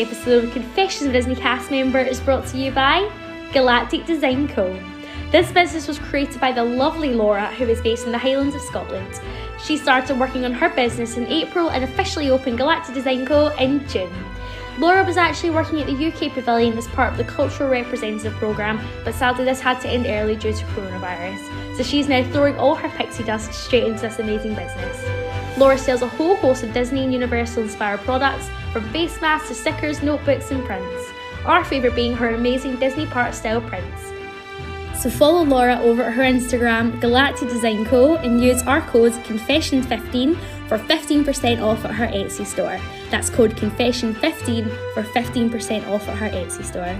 episode of Confessions of a Disney Cast Member is brought to you by Galactic Design Co. This business was created by the lovely Laura, who is based in the Highlands of Scotland. She started working on her business in April and officially opened Galactic Design Co. in June. Laura was actually working at the UK Pavilion as part of the Cultural Representative Programme, but sadly this had to end early due to coronavirus. So she's now throwing all her pixie dust straight into this amazing business. Laura sells a whole host of Disney and Universal inspired products, from face masks to stickers, notebooks and prints. Our favourite being her amazing Disney park style prints. So follow Laura over at her Instagram, Galactic Design Co, and use our code CONFESSION15 for 15% off at her Etsy store. That's code CONFESSION15 for 15% off at her Etsy store.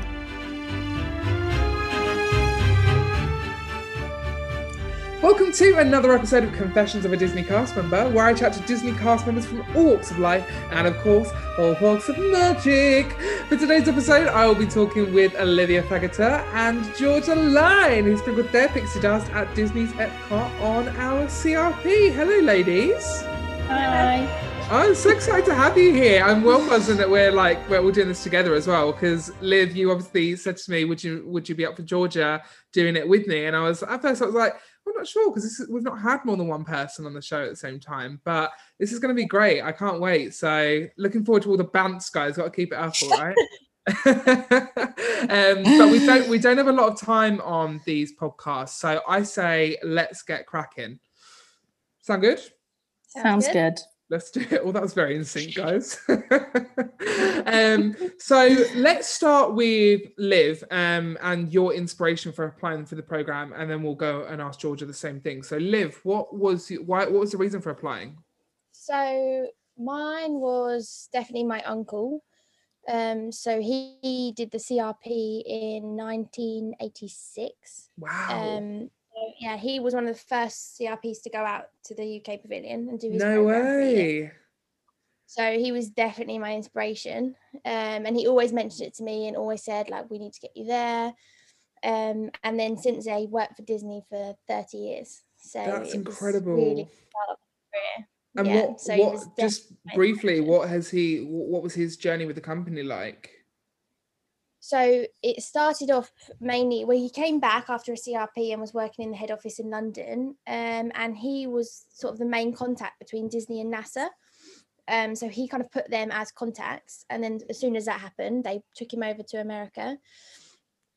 Welcome to another episode of Confessions of a Disney Cast Member, where I chat to Disney cast members from all walks of life and, of course, all walks of magic. For today's episode, I will be talking with Olivia Fagata and Georgia Line, who sprinkled their pixie dust at Disney's Epcot on our CRP. Hello, ladies. Hi. I'm so excited to have you here. I'm well buzzing that we're all doing this together as well, because Liv, you obviously said to me, would you be up for Georgia doing it with me? And at first I was like, I'm not sure, because we've not had more than one person on the show at the same time, but this is going to be great. I can't wait. So looking forward to all the bants, guys. Got to keep it up, all right? But we don't have a lot of time on these podcasts, so I say let's get cracking. Sound good? Sounds good. Let's do it. Well, that was very in sync, guys. So let's start with Liv and your inspiration for applying for the programme, and then we'll go and ask Georgia the same thing. So Liv, what was the reason for applying? So mine was definitely my uncle. So he did the CRP in 1986. Wow. Yeah, he was one of the first CRPs to go out to the UK Pavilion and do his program. No way. So he was definitely my inspiration. And he always mentioned it to me and always said, like, we need to get you there. And then since then, he worked for Disney for 30 years. So that's incredible. Really part of his career. And yeah, what was his journey with the company like? So it started off mainly where he came back after a CRP and was working in the head office in London. And he was sort of the main contact between Disney and NASA. So he kind of put them as contacts. And then as soon as that happened, they took him over to America.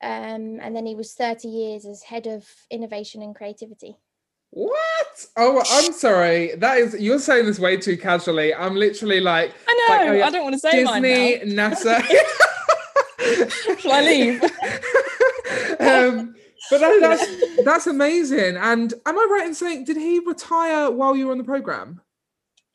And then he was 30 years as head of innovation and creativity. What? Oh, I'm sorry. You're saying this way too casually. I'm literally like, I know, I don't want to say Disney, mine now. NASA. Shall I leave? But that's amazing. And am I right in saying, did he retire while you were on the programme?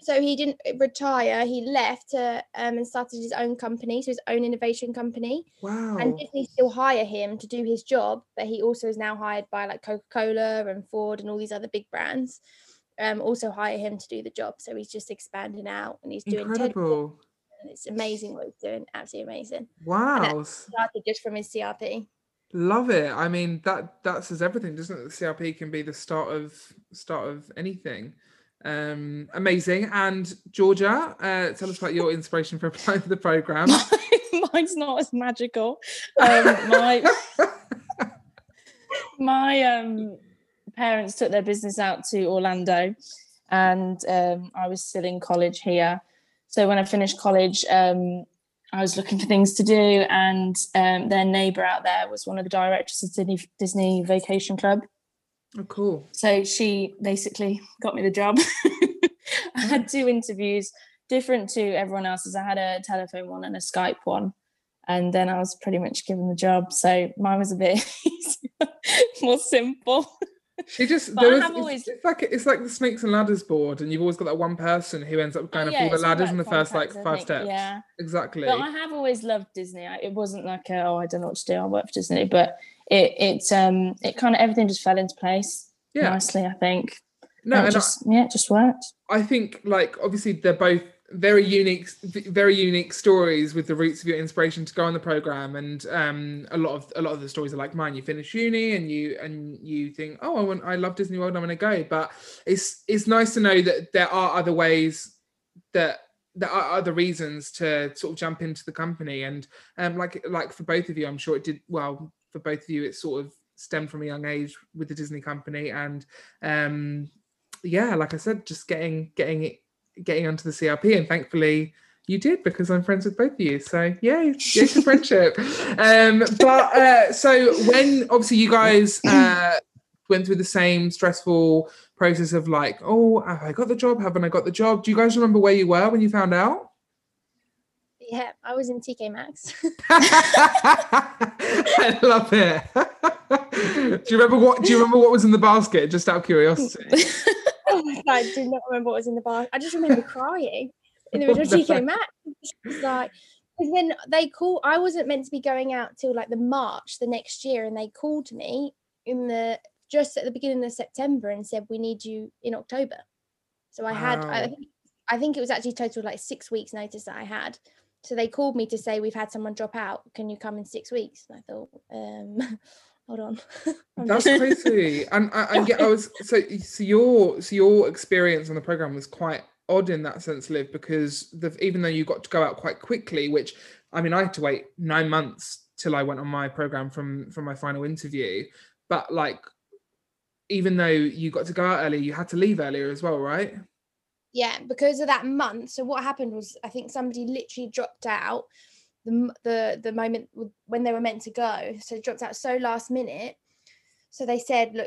So he didn't retire. He left and started his own company, so his own innovation company. Wow. And Disney still hire him to do his job, but he also is now hired by like Coca-Cola and Ford and all these other big brands. Also hire him to do the job. So he's just expanding out and he's doing incredible. It's amazing what he's doing, absolutely amazing. Wow. And that started just from his CRP. Love it. I mean, that says everything, doesn't it? The CRP can be the start of anything. Amazing. And Georgia, tell us about your inspiration for applying for the programme. Mine's not as magical. My parents took their business out to Orlando, and I was still in college here. So when I finished college, I was looking for things to do, and their neighbour out there was one of the directors of Disney Vacation Club. Oh, cool. So she basically got me the job. I had two interviews, different to everyone else's. I had a telephone one and a Skype one, and then I was pretty much given the job. So mine was a bit more simple. She just it's like the Snakes and Ladders board, and you've always got that one person who ends up going up all the ladders in the first five steps. Yeah, exactly. But I have always loved Disney. It wasn't like I don't know what to do, I work for Disney, but it kind of everything just fell into place nicely, I think. No, and it just worked. I think like obviously they're both very unique stories with the roots of your inspiration to go on the programme, and a lot of the stories are like mine. You finish uni and you think, oh, I love Disney World and I'm going to go, but it's nice to know that there are other ways that there are other reasons to sort of jump into the company. And like for both of you, I'm sure it did, well, for both of you, it sort of stemmed from a young age with the Disney company. And yeah, like I said, just getting onto the CRP, and thankfully you did, because I'm friends with both of you. So yay, yay for friendship. So when obviously you guys went through the same stressful process of like, oh, have I got the job? Haven't I got the job? Do you guys remember where you were when you found out? Yeah, I was in TK Maxx. I love it. Do you remember what was in the basket? Just out of curiosity. Oh my God, I do not remember what was in the basket. I just remember crying in the original TK Maxx. It's like, because then they called. I wasn't meant to be going out till like the March the next year, and they called me in the just at the beginning of September and said, we need you in October. So I had, I think it was actually total like 6 weeks notice that I had. So they called me to say, we've had someone drop out. Can you come in 6 weeks? And I thought, hold on. That's crazy. And your experience on the program was quite odd in that sense, Liv, because even though you got to go out quite quickly, which, I mean, I had to wait 9 months till I went on my program from my final interview. But like, even though you got to go out early, you had to leave earlier as well, right? Yeah, because of that month. So what happened was, I think somebody literally dropped out the moment when they were meant to go. So dropped out so last minute. So they said, look,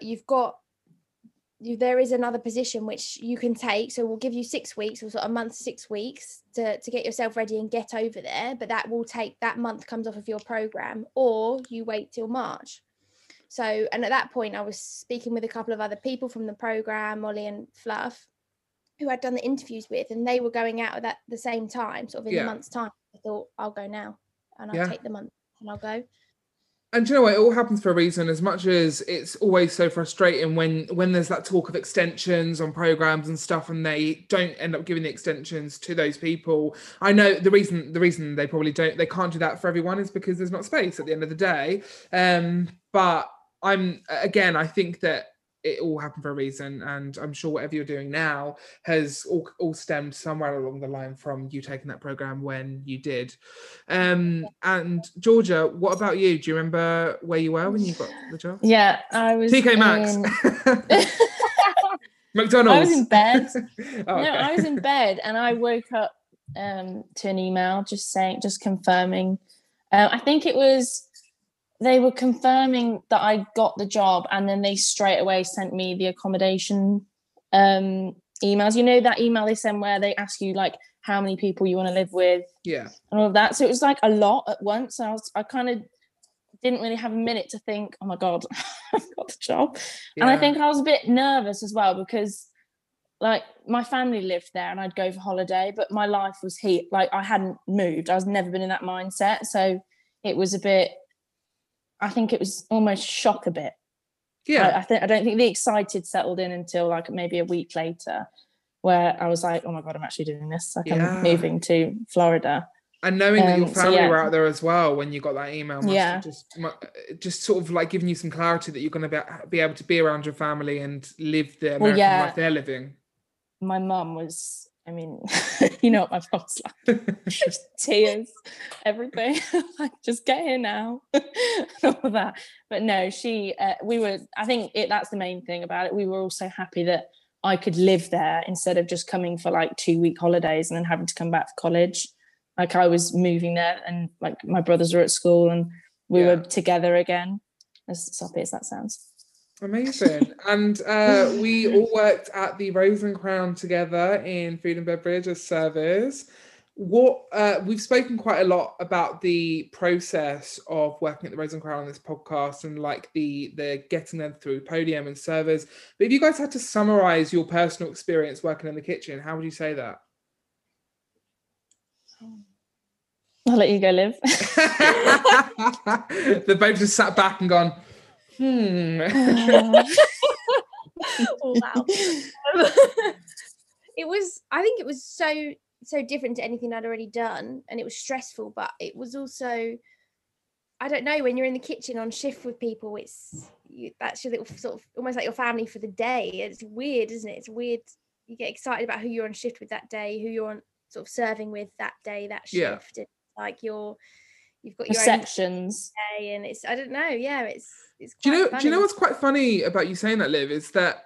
there is another position which you can take. So we'll give you 6 weeks, or sort of a month, 6 weeks to get yourself ready and get over there. But that month comes off of your program, or you wait till March. So, and at that point I was speaking with a couple of other people from the program, Molly and Fluff, who I'd done the interviews with, and they were going out at the same time, sort of in a month's time. I thought, I'll go now, and I'll take the month and I'll go. And do you know what? It all happens for a reason. As much as it's always so frustrating when there's that talk of extensions on programs and stuff, and they don't end up giving the extensions to those people. I know the reason they probably don't, they can't do that for everyone, is because there's not space at the end of the day. But I think that it all happened for a reason, and I'm sure whatever you're doing now has all stemmed somewhere along the line from you taking that program when you did. And Georgia, what about you? Do you remember where you were when you got the job? Yeah, I was TK Maxx. McDonald's. I was in bed. I was in bed, and I woke up to an email just confirming. I think it was. They were confirming that I got the job, and then they straight away sent me the accommodation emails. You know that email they send where they ask you like how many people you want to live with, and all of that. So it was like a lot at once, and I kind of didn't really have a minute to think. Oh my God, I've got the job, and I think I was a bit nervous as well, because like my family lived there, and I'd go for holiday, but my life was like I hadn't moved. I was never been in that mindset, so it was a bit. I think it was almost shock a bit. Yeah. I don't think the excited settled in until like maybe a week later, where I was like, oh my God, I'm actually doing this. Like I'm moving to Florida. And knowing that your family were out there as well when you got that email must have just sort of like giving you some clarity that you're going to be able to be around your family and live the American life they're living. My mum was... I mean, you know what my mom's like. Just tears, everything. Like, just get here now, and all that. But no, I think that's the main thing about it. We were all so happy that I could live there instead of just coming for like 2-week holidays and then having to come back for college. Like I was moving there, and like my brothers were at school, and we were together again. As soppy as that sounds. Amazing. And we all worked at the Rose and Crown together in food and beverage as servers. We've spoken quite a lot about the process of working at the Rose and Crown on this podcast, and like the getting them through podium and servers. But if you guys had to summarize your personal experience working in the kitchen, how would you say that? I'll let you go, Liv. They both just sat back and gone, oh, wow. I think it was so different to anything I'd already done, and it was stressful, but it was also, I don't know, when you're in the kitchen on shift with people, that's your little sort of almost like your family for the day. It's weird, isn't it? You get excited about who you're on shift with that day, who you're on sort of serving with that day, that shift. Yeah. Like you've got your sections, and it's, I don't know, yeah, it's quite funny. Do you know what's quite funny about you saying that, Liv, is that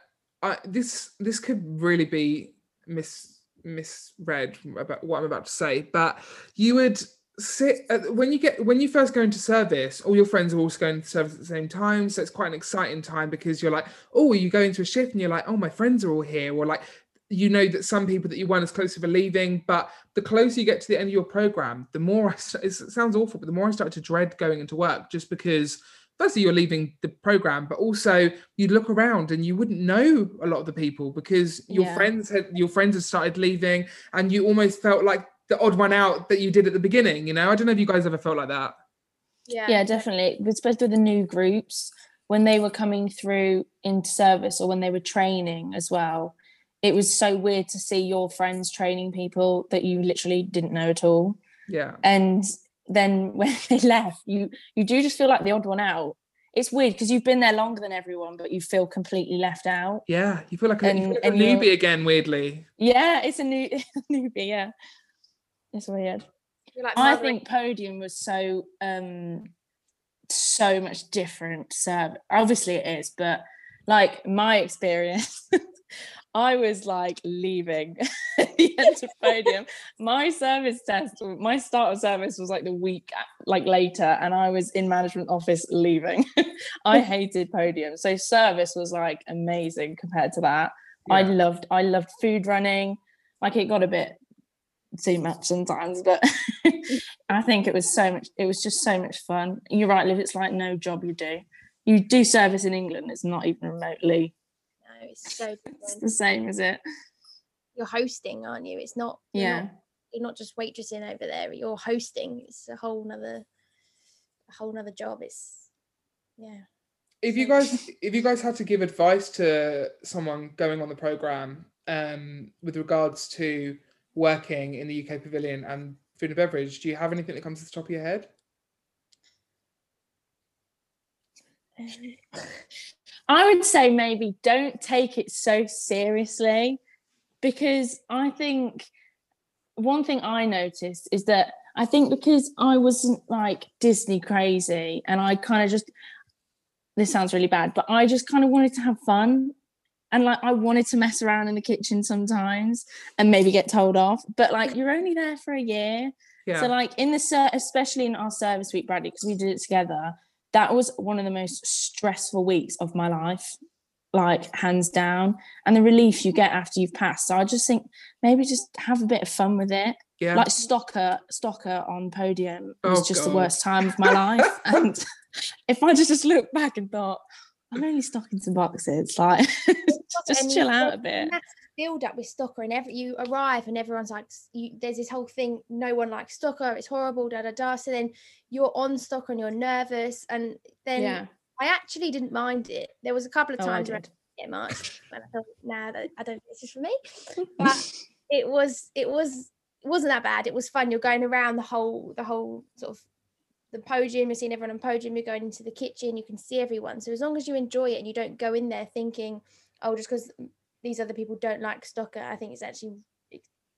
this could really be misread about what I'm about to say, but you would sit when you first go into service, all your friends are also going to service at the same time, so it's quite an exciting time because you're like, oh, you go into a shift and you're like, oh, my friends are all here, or like, you know that some people that you weren't as close to are leaving, but the closer you get to the end of your program, the more it sounds awful, but the more I started to dread going into work, just because firstly you're leaving the program, but also you'd look around and you wouldn't know a lot of the people because your friends had started leaving, and you almost felt like the odd one out that you did at the beginning. You know, I don't know if you guys ever felt like that. Yeah, definitely, especially with the new groups when they were coming through into service or when they were training as well. It was so weird to see your friends training people that you literally didn't know at all. Yeah. And then when they left, you do just feel like the odd one out. It's weird because you've been there longer than everyone, but you feel completely left out. Yeah, you feel like a newbie again, weirdly. Yeah, it's a newbie, yeah. It's weird. Like, I think Podium was so much different. So obviously it is, but like my experience... I was like leaving at the end of Podium. My start of service was like the week like later, and I was in management office leaving. I hated Podium. So service was like amazing compared to that. Yeah. I loved food running. Like it got a bit too much sometimes, but I think it was just so much fun. You're right, Liv, it's like no job you do. You do service in England, it's not even remotely. It's so different. It's the same, is it? You're hosting, aren't you? It's not, you're not just waitressing over there, you're hosting. It's a whole nother job. It's if you guys had to give advice to someone going on the programme with regards to working in the UK Pavilion and food and beverage, do you have anything that comes to the top of your head? I would say maybe don't take it so seriously, because I think one thing I noticed is that I think because I wasn't like Disney crazy, and I kind of just, this sounds really bad, but I just kind of wanted to have fun, and like I wanted to mess around in the kitchen sometimes and maybe get told off, but like you're only there for a year. Yeah. So like especially in our service week, Bradley, because we did it together, that was one of the most stressful weeks of my life, like hands down, and the relief you get after you've passed. So I just think maybe just have a bit of fun with it. Yeah. Like Stocker on Podium was the worst time of my life. And if I just looked back and thought, I'm only stocking some boxes, like just chill out a bit. Build up with Stocker, and you arrive and everyone's like, there's this whole thing, no one likes Stocker, it's horrible, da da da. So then you're on Stocker and you're nervous, and then I actually didn't mind it. There was a couple of times where I didn't get much, and I thought, nah, I don't think this is for me. But it wasn't that bad. It was fun. You're going around the whole sort of the Podium, you're seeing everyone on Podium, you're going into the kitchen, you can see everyone. So as long as you enjoy it and you don't go in there thinking, oh, just because these other people don't like Stocker, I think it's actually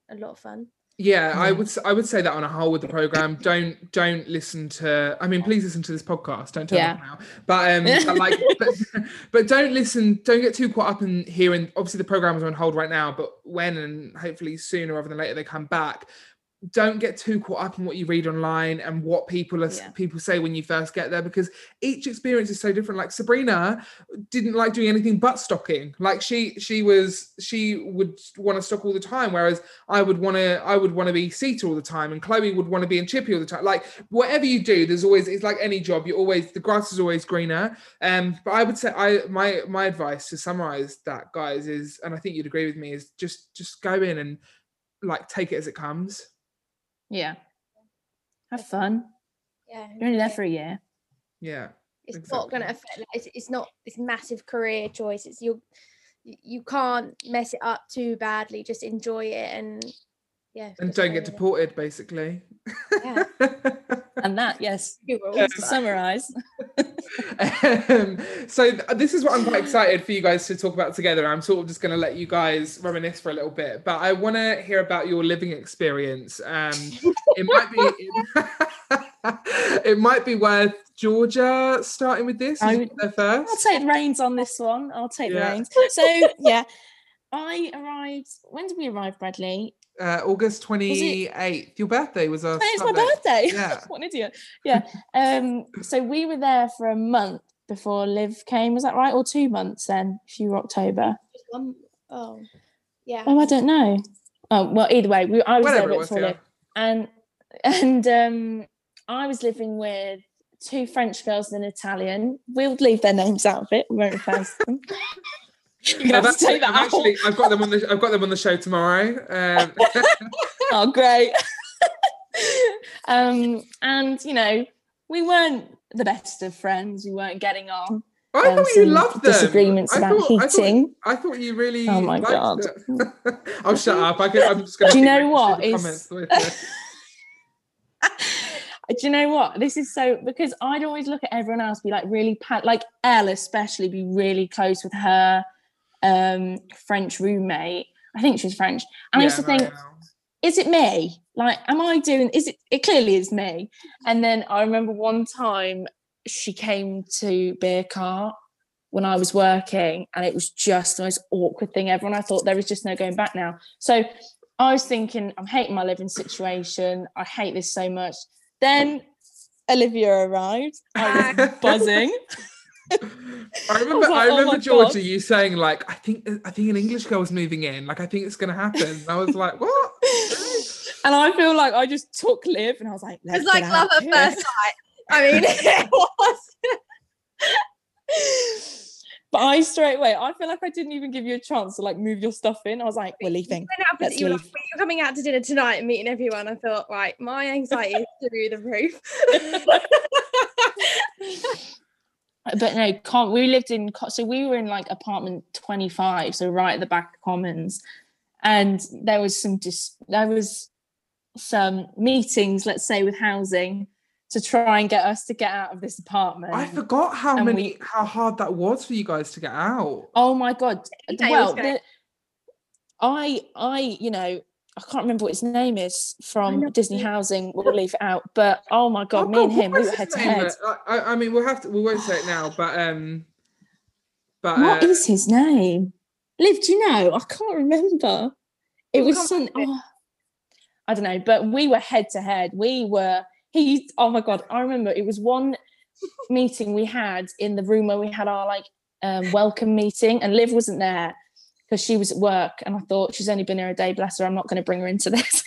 a lot of fun. Yeah, I would say that on a whole with the programme, don't listen to, I mean, please listen to this podcast, don't turn up now, but don't get too caught up in hearing, obviously the programmes are on hold right now, but when, and hopefully sooner rather than later they come back, don't get too caught up in what you read online and what people say when you first get there, because each experience is so different. Like Sabrina didn't like doing anything but stocking. Like she would want to stock all the time, whereas I would want to be Sita all the time, and Chloe would want to be in Chippy all the time. Like whatever you do, there's always, it's like any job, the grass is always greener. But I would say my advice to summarize that, guys, is, and I think you'd agree with me, is just go in and like take it as it comes. Yeah, have fun. Yeah, you're only there for a year. Yeah, it's exactly. Not going to affect. It's not this massive career choice. It's you can't mess it up too badly. Just enjoy it, and don't get deported. Basically, Yeah. And that, yes, you were all to summarize. So this is what I'm quite excited for you guys to talk about together. I'm sort of just going to let you guys reminisce for a little bit, but I want to hear about your living experience. It might be worth Georgia starting with this. First. I'll take the reins on this one. So yeah, I arrived. When did we arrive, Bradley? August 28th. Your birthday was our It's my birthday. Yeah. What an idiot. Yeah. So we were there for a month before Liv came, was that right? Or 2 months then, if you were October. Oh, yeah. Oh, I don't know. Oh, well, either way, I was there before Liv. And I was living with two French girls and an Italian. We'll leave their names out of it. We won't replace them. I've got them on the show tomorrow. Oh, great. And you know, we weren't the best of friends. We weren't getting on. I thought you loved them. Disagreements about heating. I thought you really. Oh my god! I'll shut up. I'm just going to. Do you know what? Do you know what? This is so, because I'd always look at everyone else, be like really like Elle especially, be really close with her. French roommate, I think she's French, and I used to think, is it me? Like, am I doing? It clearly is me. And then I remember one time she came to Beer Cart when I was working, and it was just the most awkward thing ever. And I thought there is just no going back now. So I was thinking, I'm hating my living situation. I hate this so much. Then Olivia arrived. I was buzzing. I remember Georgia, you saying like, I think an English girl is moving in, like I think it's gonna happen. And I was like, what? And I feel like I just took Liv, and I was like, it's like love at first sight. I mean, it was. But I feel like I didn't even give you a chance to like move your stuff in. I was like, we're leaving. You were like, you're coming out to dinner tonight and meeting everyone. I thought, right, my anxiety is through the roof. But no, we lived in, so we were in like apartment 25, so right at the back of Commons, and there was some meetings, let's say, with housing to try and get us to get out of this apartment. I forgot how hard that was for you guys to get out. Oh my god! Well, I can't remember what his name is from Disney Housing. We'll leave it out. But oh my god, me and him, we were head to head. I mean, we won't say it now. But what is his name? Liv, do you know? I can't remember. It was something. Oh, I don't know. But we were head to head. Oh my god, I remember. It was one meeting we had in the room where we had our like welcome meeting, and Liv wasn't there, because she was at work, and I thought, she's only been here a day, bless her, I'm not going to bring her into this.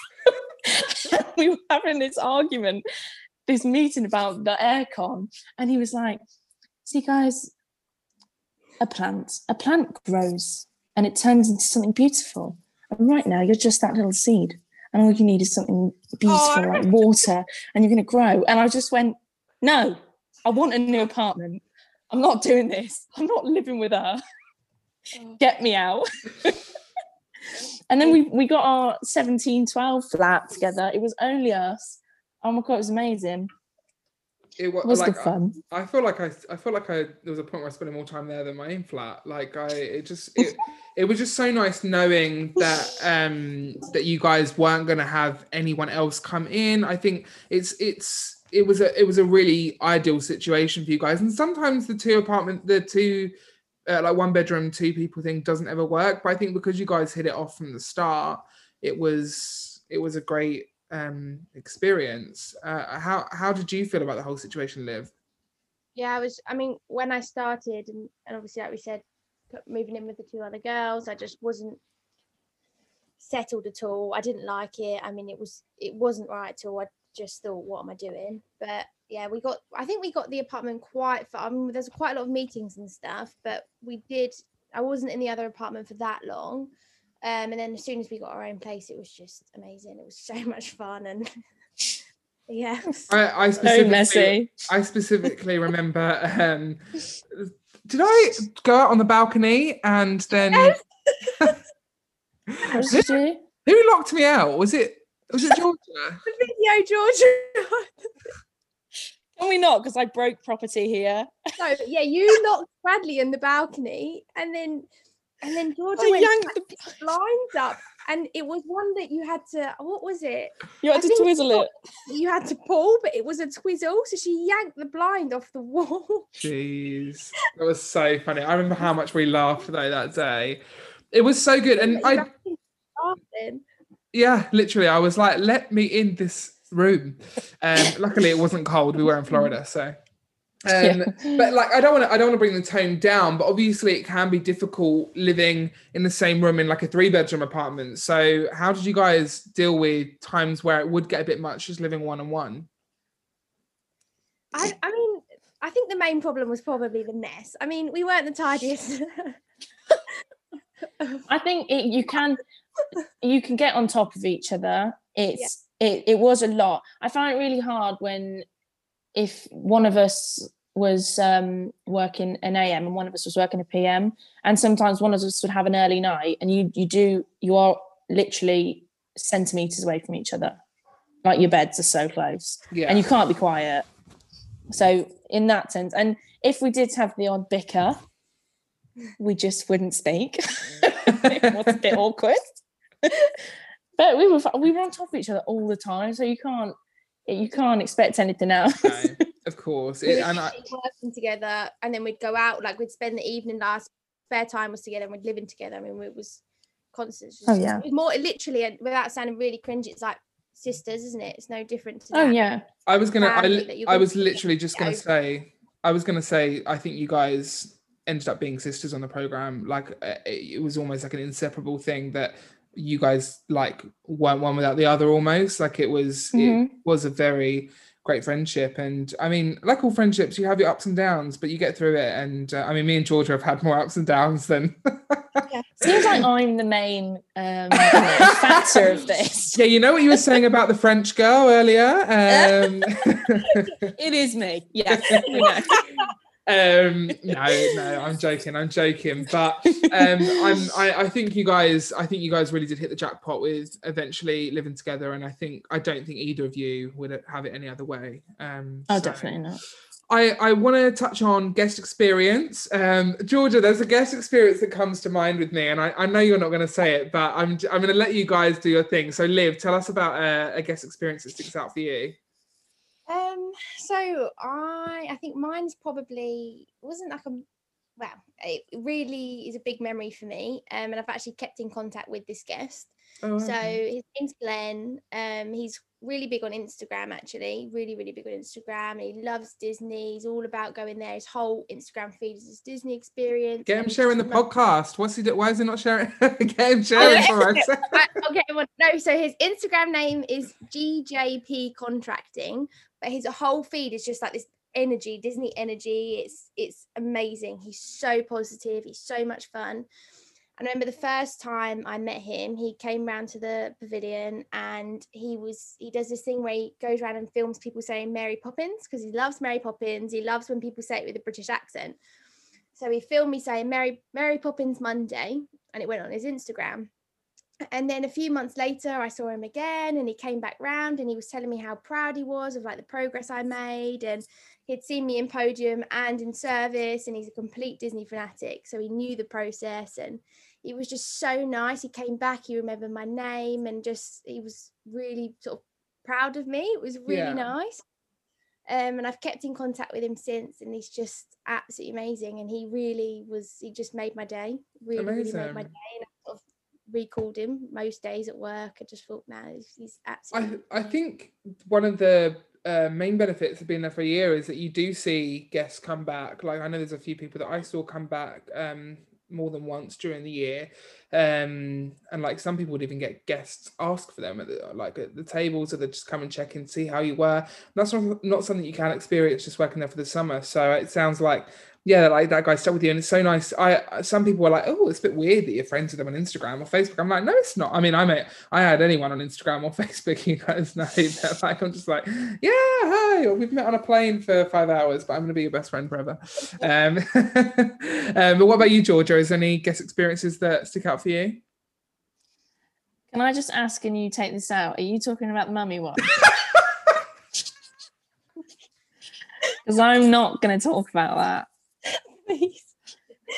We were having this argument, this meeting about the aircon, and he was like, see guys, a plant grows and it turns into something beautiful, and right now you're just that little seed, and all you need is something beautiful like water, and you're going to grow. And I just went, no, I want a new apartment, I'm not doing this, I'm not living with her. Get me out. And then we got our 1712 flat together. It was only us. Oh my god, it was amazing. It was like, good fun. I feel like there was a point where I spent more time there than my own flat. Like it was just so nice knowing that that you guys weren't going to have anyone else come in. I think it was a really ideal situation for you guys. And sometimes the one bedroom, two people thing doesn't ever work, but I think because you guys hit it off from the start, it was a great experience. How did you feel about the whole situation, Liv? Yeah, I mean, when I started, and obviously like we said, moving in with the two other girls, I just wasn't settled at all. I didn't like it. I mean, it wasn't right at all. I just thought, what am I doing? But yeah, I think we got the apartment quite far. I mean, there's quite a lot of meetings and stuff, but I wasn't in the other apartment for that long. And then as soon as we got our own place, it was just amazing. It was so much fun. And yeah. I specifically remember, did I go out on the balcony and then who locked me out? Was it Was it Georgia? The video, Georgia. Can we not? Because I broke property here. No, yeah, you knocked Bradley in the balcony, and then Georgia went the blinds up, and it was one that you had to. What was it? You had to twizzle it. You had to pull, but it was a twizzle, so she yanked the blind off the wall. Jeez, that was so funny. I remember how much we laughed though that day. It was so good, and I. Yeah, literally, I was like, "Let me in this room." Luckily, it wasn't cold. We were in Florida, so. But like, I don't want to bring the tone down, but obviously it can be difficult living in the same room in like a 3-bedroom apartment. So how did you guys deal with times where it would get a bit much just living one-on-one? I mean, I think the main problem was probably the mess. I mean, we weren't the tidiest. I think you can get on top of each other. It was a lot. I found it really hard when if one of us was working an AM and one of us was working a PM, and sometimes one of us would have an early night, and you are literally centimeters away from each other, like your beds are so close, and you can't be quiet. So in that sense, and if we did have the odd bicker, we just wouldn't speak. It was a bit awkward, but we were on top of each other all the time, so you can't expect anything else. No, of course. Working together, and then we'd go out, like we'd spend the evening, last spare time was together, and we'd live in together. I mean, it was constant. It was more literally, without sounding really cringe, it's like sisters, isn't it? It's no different to that. Oh yeah. I was going to say I think you guys ended up being sisters on the program. Like it was almost like an inseparable thing that you guys like weren't one without the other, almost. Like it was a very great friendship, and I mean, like all friendships, you have your ups and downs, but you get through it. And I mean, me and Georgia have had more ups and downs than. Yeah. Seems like I'm the main factor of this. Yeah, you know what you were saying about the French girl earlier. It is me. Yeah. You know. No, I'm joking. But I think you guys really did hit the jackpot with eventually living together, and I don't think either of you would have it any other way. Definitely not. I want to touch on guest experience. Georgia, there's a guest experience that comes to mind with me, and I know you're not going to say it, but I'm going to let you guys do your thing. So Liv, tell us about a guest experience that sticks out for you. So I think mine's probably wasn't like a, well, it really is a big memory for me. And I've actually kept in contact with this guest. Oh, so his name's Glenn. He's really big on Instagram, actually, really, really big on Instagram. He loves Disney. He's all about going there. His whole Instagram feed is his Disney experience. Get him sharing the podcast. What's he do? Why is he not sharing? Get him sharing for us. Okay, well, no, so his Instagram name is GJP Contracting, but his whole feed is just like this energy, Disney energy. It's amazing. He's so positive. He's so much fun. I remember the first time I met him, he came round to the pavilion, and he does this thing where he goes around and films people saying Mary Poppins, because he loves Mary Poppins. He loves when people say it with a British accent. So he filmed me saying Mary Poppins Monday, and it went on his Instagram. And then a few months later, I saw him again, and he came back round, and he was telling me how proud he was of like the progress I made, and he'd seen me in podium and in service, and he's a complete Disney fanatic, so he knew the process, and it was just so nice. He came back, he remembered my name, and just he was really sort of proud of me. It was really nice. And I've kept in contact with him since, and he's just absolutely amazing, and he just made my day, really made my day. And recalled him most days at work. I just thought, man, he's absolutely. I think one of the main benefits of being there for a year is that you do see guests come back. Like I know there's a few people that I saw come back more than once during the year, and like some people would even get guests ask for them at the tables, or they just come and check and see how you were. And that's not something you can experience just working there for the summer. So it sounds like. Yeah, like that guy stuck with you, and it's so nice. Some people were like, "Oh, it's a bit weird that you're friends with them on Instagram or Facebook." I'm like, "No, it's not." I mean, I had anyone on Instagram or Facebook, you guys know. But like, I'm just like, "Yeah, hi, we've met on a plane for 5 hours, but I'm going to be your best friend forever." But what about you, Georgia? Is there any guest experiences that stick out for you? Can I just ask, and you take this out, are you talking about the mummy one? Because I'm not going to talk about that. Please.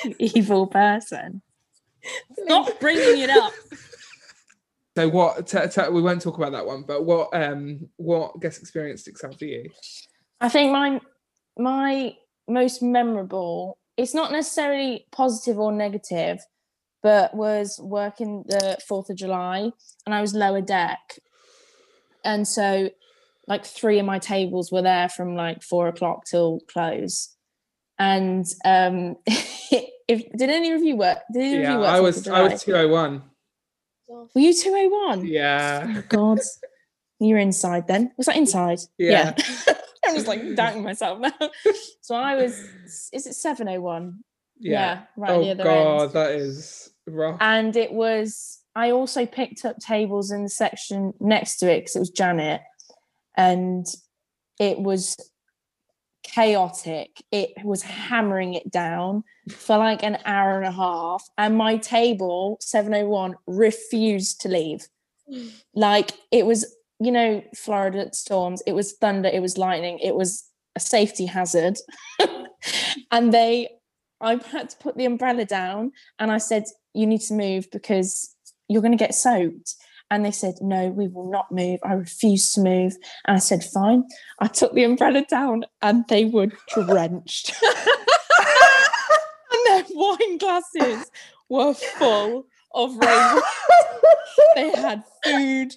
You evil person. Please. Stop bringing it up. So what, we won't talk about that one, but what guest experience sticks out for you? I think my most memorable, it's not necessarily positive or negative, but was working the 4th of July and I was lower deck. And so like 3 of my tables were there from like 4 o'clock till close. And did any of you work? Did any of you work? I was 201. Were you 201? Yeah. Oh, God. You were inside then. Was that inside? Yeah. I'm just like doubting myself now. So I was, is it 701? Yeah. Right. Oh, God, that is rough. And it was, I also picked up tables in the section next to it because it was Janet. And it was chaotic. It was hammering it down for like an hour and a half. And my table, 701, refused to leave. Like it was, you know, Florida storms. It was thunder. It was lightning. It was a safety hazard. And I had to put the umbrella down and I said, you need to move because you're going to get soaked. And they said, no, we will not move. I refuse to move. And I said, fine. I took the umbrella down and they were drenched. And their wine glasses were full of rain. They had food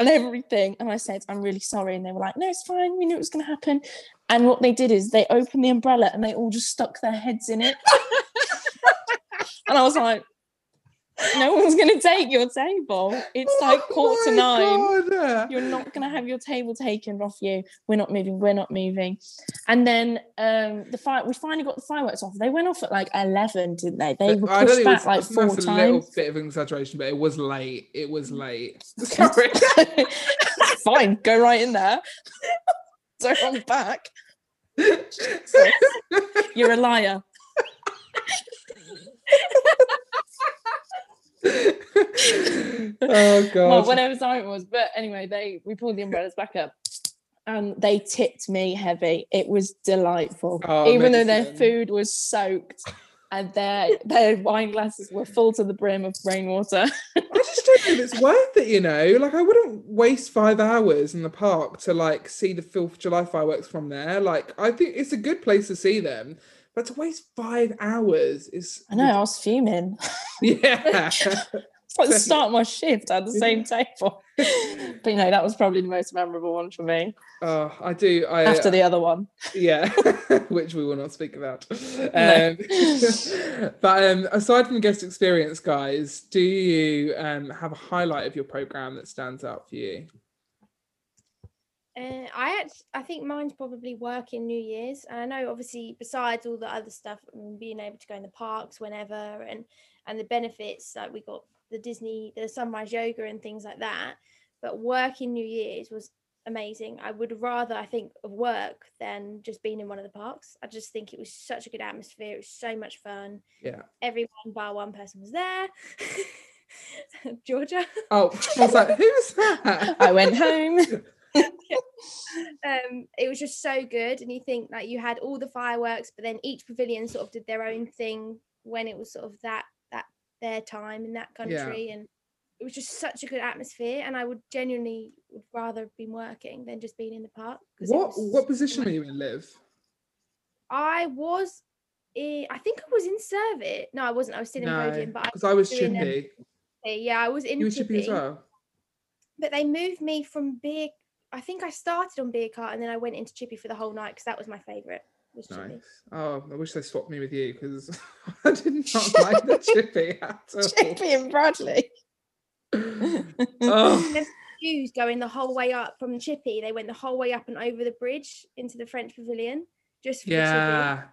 and everything. And I said, I'm really sorry. And they were like, no, it's fine. We knew it was going to happen. And what they did is they opened the umbrella and they all just stuck their heads in it. And I was like, no one's going to take your table. It's like 8:45. God. You're not going to have your table taken off you. We're not moving. We're not moving. And then we finally got the fireworks off. They went off at like 11, didn't they? They were pushed back like 4 times. That's a little bit of an exaggeration, but it was late. It was late. Sorry. Fine. Go right in there. So I'm back. You're a liar. Oh God. Well, whatever time it was, but anyway, we pulled the umbrellas back up and they tipped me heavy. It was delightful. Even though their food was soaked and their wine glasses were full to the brim of rainwater. I just don't know if it's worth it, you know. Like, I wouldn't waste 5 hours in the park to like see the 4th of July fireworks from there. Like, I think it's a good place to see them. But to waste 5 hours is... I know, I was fuming. Yeah. It's like the start of my shift at the same table. But, you know, that was probably the most memorable one for me. Oh, I do. After the other one. Yeah, which we will not speak about. No. But aside from guest experience, guys, do you have a highlight of your programme that stands out for you? I think mine's probably working New Year's, and I know obviously besides all the other stuff, I mean, being able to go in the parks whenever and the benefits, like we got the sunrise yoga and things like that, but working New Year's was amazing. I would rather, I think, work than just being in one of the parks. I just think it was such a good atmosphere. It was so much fun. Yeah, everyone bar one person was there. Georgia. Oh, I was like, who's that? I went home. It was just so good, and you think like you had all the fireworks, but then each pavilion sort of did their own thing when it was sort of that their time in that country. Yeah. And it was just such a good atmosphere, and I would genuinely rather have been working than just being in the park. What position were you in, Liv? I was podium, but because I was chippy. I was in. You were chippy as well, but they moved me from big. I think I started on beer cart and then I went into chippy for the whole night because that was my favourite. Nice. Chippy. Oh, I wish they swapped me with you because I did not like the chippy at all. Chippy and Bradley. Oh. Jews going the whole way up from chippy. They went the whole way up and over the bridge into the French Pavilion just for the chippy.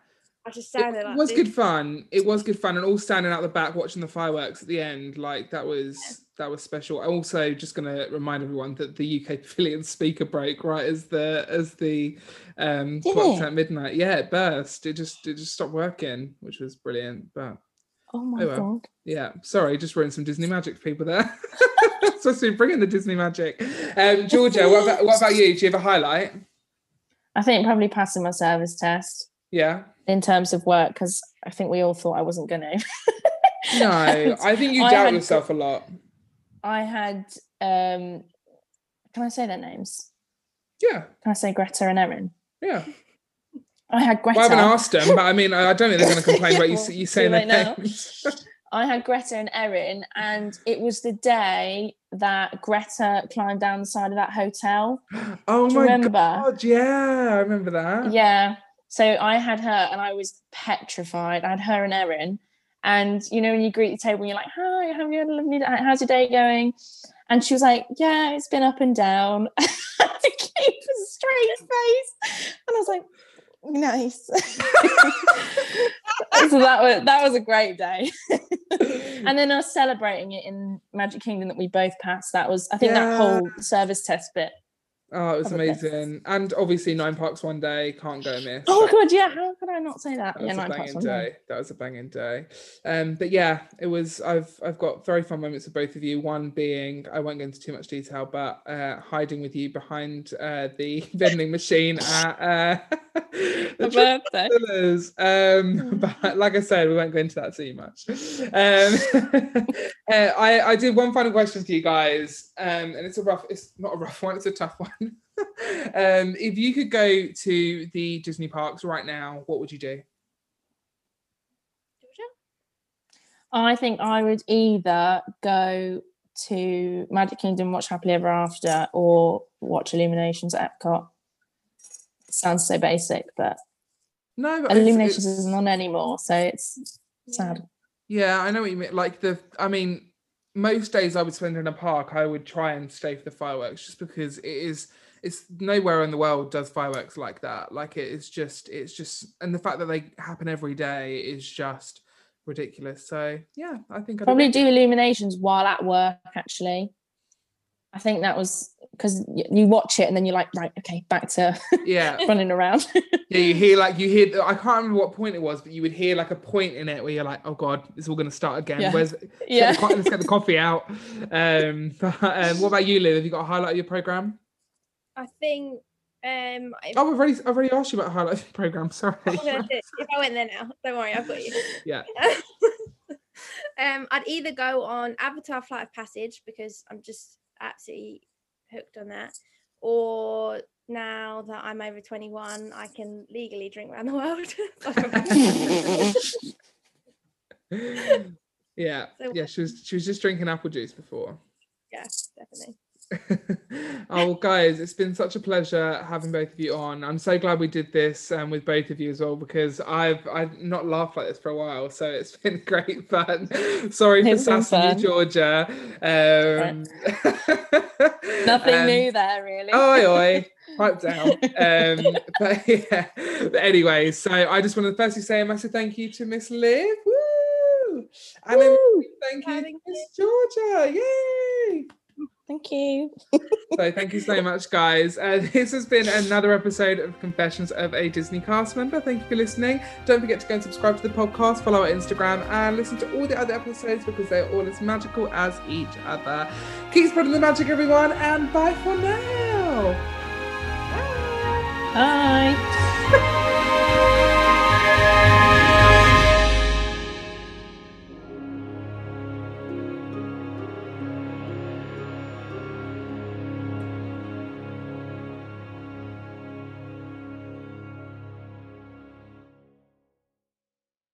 I just sounded like it was good fun. It was good fun, and all standing out the back watching the fireworks at the end, like that was special. I'm also just going to remind everyone that the UK Pavilion speaker broke right as the clock at midnight. Yeah, it burst. It just stopped working, which was brilliant. But oh my God, yeah. Sorry, just ruined some Disney magic for people there. So soon, bring in the Disney magic. Georgia, what about you? Do you have a highlight? I think probably passing my service test. Yeah. In terms of work, because I think we all thought I wasn't going to. No, I think you doubt yourself a lot. I had, can I say their names? Yeah. Can I say Greta and Erin? Yeah. I had Greta. Well, I haven't asked them, but I mean, I don't think they're going to complain about you saying their names. I had Greta and Erin, and it was the day that Greta climbed down the side of that hotel. Oh my God, yeah, I remember that. Yeah, so I had her, and I was petrified. I had her and Erin, and you know when you greet the table, and you're like, "Hi, have you had a lovely day? How's your day going?" And she was like, "Yeah, it's been up and down." I had to keep a straight face, and I was like, nice. So that was a great day. And then us celebrating it in Magic Kingdom that we both passed. That was, I think, that whole service test bit. Oh, it was amazing. And obviously 9 parks one day, can't go miss. Oh God, yeah, how could I not say that? That was 9 parks one day. That was a banging day. But yeah, it was, I've got very fun moments with both of you. One being, I won't go into too much detail, but hiding with you behind the vending machine at the birthday. But like I said, we won't go into that too much. I did one final question for you guys, and it's not a rough one, it's a tough one. If you could go to the Disney parks right now, what would you do? I think I would either go to Magic Kingdom, watch Happily Ever After, or watch Illuminations at Epcot. Sounds so basic, but no, but Illuminations isn't on anymore, so it's sad. Yeah, I know what you mean. Like most days I would spend in a park, I would try and stay for the fireworks, just because it's nowhere in the world does fireworks like that. Like it's just, and the fact that they happen every day is just ridiculous. So yeah, I think I'd probably do Illuminations while at work. Actually, I think that was because you watch it and then you're like, right, okay, back to running around. Yeah, you hear, I can't remember what point it was, but you would hear like a point in it where you're like, oh God, it's all going to start again. Yeah. Let's get the coffee out. What about you, Liv? Have you got a highlight of your programme? I think... I've already asked you about a highlight of your programme, sorry. If I went there now, don't worry, I've got you. Yeah. I'd either go on Avatar Flight of Passage, because I'm just absolutely hooked on that, or now that I'm over 21 I can legally drink around the world. yeah, she was just drinking apple juice before. Yeah, definitely. Oh guys, it's been such a pleasure having both of you on. I'm so glad we did this with both of you as well, because I've not laughed like this for a while, so it's been great fun. Sorry for sassing you, Georgia. Nothing new there really. Oi pipe down. But anyway, so I just wanted to firstly say a massive thank you to Miss Liv. Woo! And then thank you to Miss Georgia. Yay! Thank you. So thank you so much, guys. This has been another episode of Confessions of a Disney Cast Member. Thank you for listening. Don't forget to go and subscribe to the podcast, follow our Instagram, and listen to all the other episodes, because they're all as magical as each other. Keep spreading the magic, everyone, and bye for now. Bye. Bye.